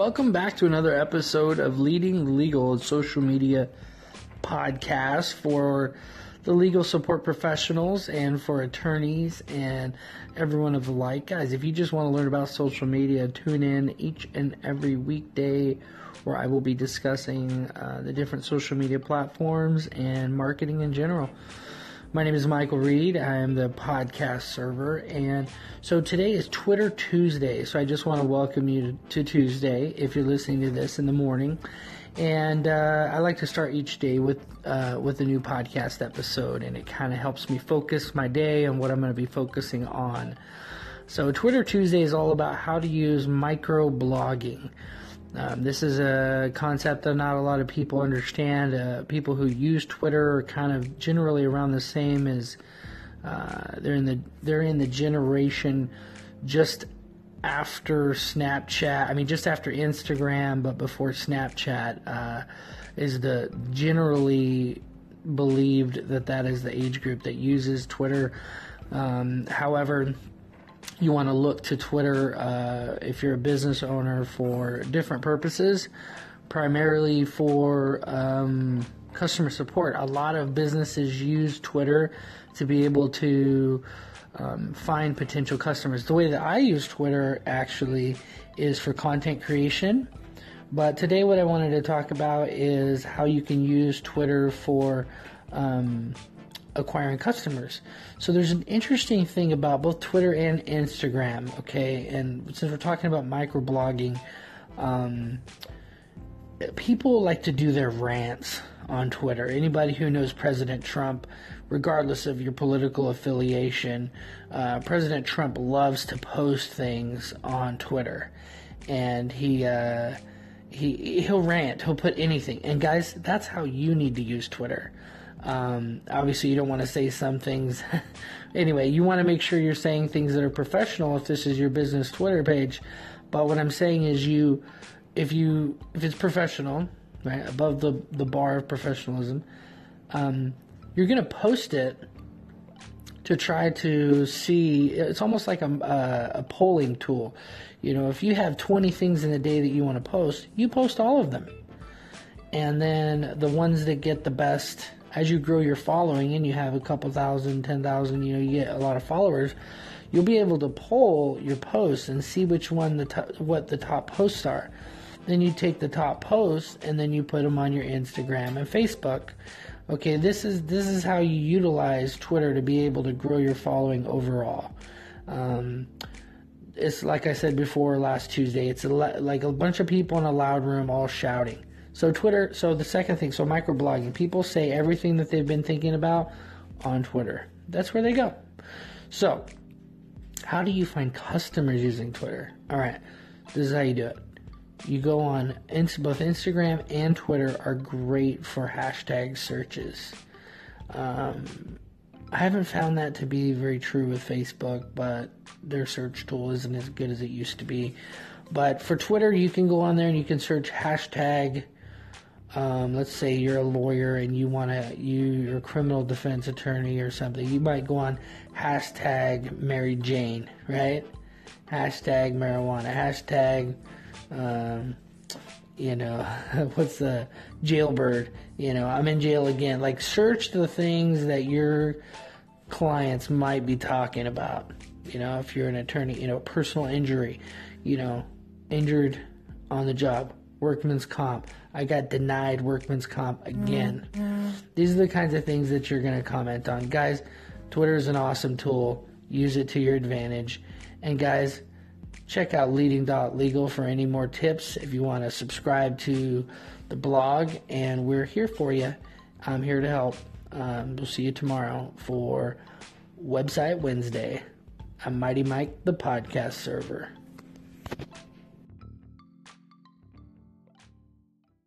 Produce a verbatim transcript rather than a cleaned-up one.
Welcome back to another episode of Leading the Legal and Social Media Podcast for the legal support professionals and for attorneys and everyone of the like. Guys, if you just want to learn about social media, tune in each and every weekday where I will be discussing uh, the different social media platforms and marketing in general. My name is Michael Reed. I am the podcast server. And so today is Twitter Tuesday. So I just want to welcome you to, to Tuesday if you're listening to this in the morning. And uh, I like to start each day with uh, with a new podcast episode. And it kind of helps me focus my day on what I'm going to be focusing on. So Twitter Tuesday is all about how to use microblogging. Um, this is a concept that not a lot of people understand. Uh, people who use Twitter are kind of generally around the same as uh, they're in the they're in the generation just after Snapchat. I mean, just after Instagram, but before Snapchat uh, is the generally believed that that is the age group that uses Twitter. Um, however. You want to look to Twitter uh, if you're a business owner for different purposes, primarily for um, customer support. A lot of businesses use Twitter to be able to um, find potential customers. The way that I use Twitter actually is for content creation, but today what I wanted to talk about is how you can use Twitter for um, acquiring customers. So there's an interesting thing about both Twitter and Instagram, okay? And since we're talking about microblogging, um, people like to do their rants on Twitter. Anybody who knows President Trump, regardless of your political affiliation, uh, President Trump loves to post things on Twitter. And he... Uh, He, he'll rant, he'll put anything. And guys, that's how you need to use Twitter. Um, obviously, you don't want to say some things. Anyway, you want to make sure you're saying things that are professional if this is your business Twitter page. But what I'm saying is you, if you, if it's professional, right, above the, the bar of professionalism, um, you're going to post it to try to see. It's almost like a, a, a polling tool. You know, if you have twenty things in a day that you want to post, you post all of them. And then the ones that get the best, as you grow your following and you have a couple thousand, ten thousand, you know, you get a lot of followers, you'll be able to poll your posts and see which one, the top, what the top posts are. Then you take the top posts and then you put them on your Instagram and Facebook. Okay, this is this is how you utilize Twitter to be able to grow your following overall. Um, it's like I said before last Tuesday. It's a, like a bunch of people in a loud room all shouting. So Twitter. So the second thing. So microblogging. People say everything that they've been thinking about on Twitter. That's where they go. So how do you find customers using Twitter? All right, this is how you do it. You go on, both Instagram and Twitter are great for hashtag searches. Um, I haven't found that to be very true with Facebook, but their search tool isn't as good as it used to be. But for Twitter, you can go on there and you can search hashtag, um, let's say you're a lawyer and you want to, you, you're a criminal defense attorney or something. You might go on hashtag Mary Jane, right? Hashtag marijuana, hashtag... Um, you know, what's the jailbird, you know, I'm in jail again. Like, search the things that your clients might be talking about. You know, if you're an attorney, you know, personal injury, you know, injured on the job, workman's comp. I got denied workman's comp again. Mm-hmm. These are the kinds of things that you're going to comment on. Guys, Twitter is an awesome tool. Use it to your advantage. And guys, check out leading dot legal for any more tips. If you want to subscribe to the blog, and we're here for you. I'm here to help. Um, we'll see you tomorrow for Website Wednesday. I'm Mighty Mike, the podcast server.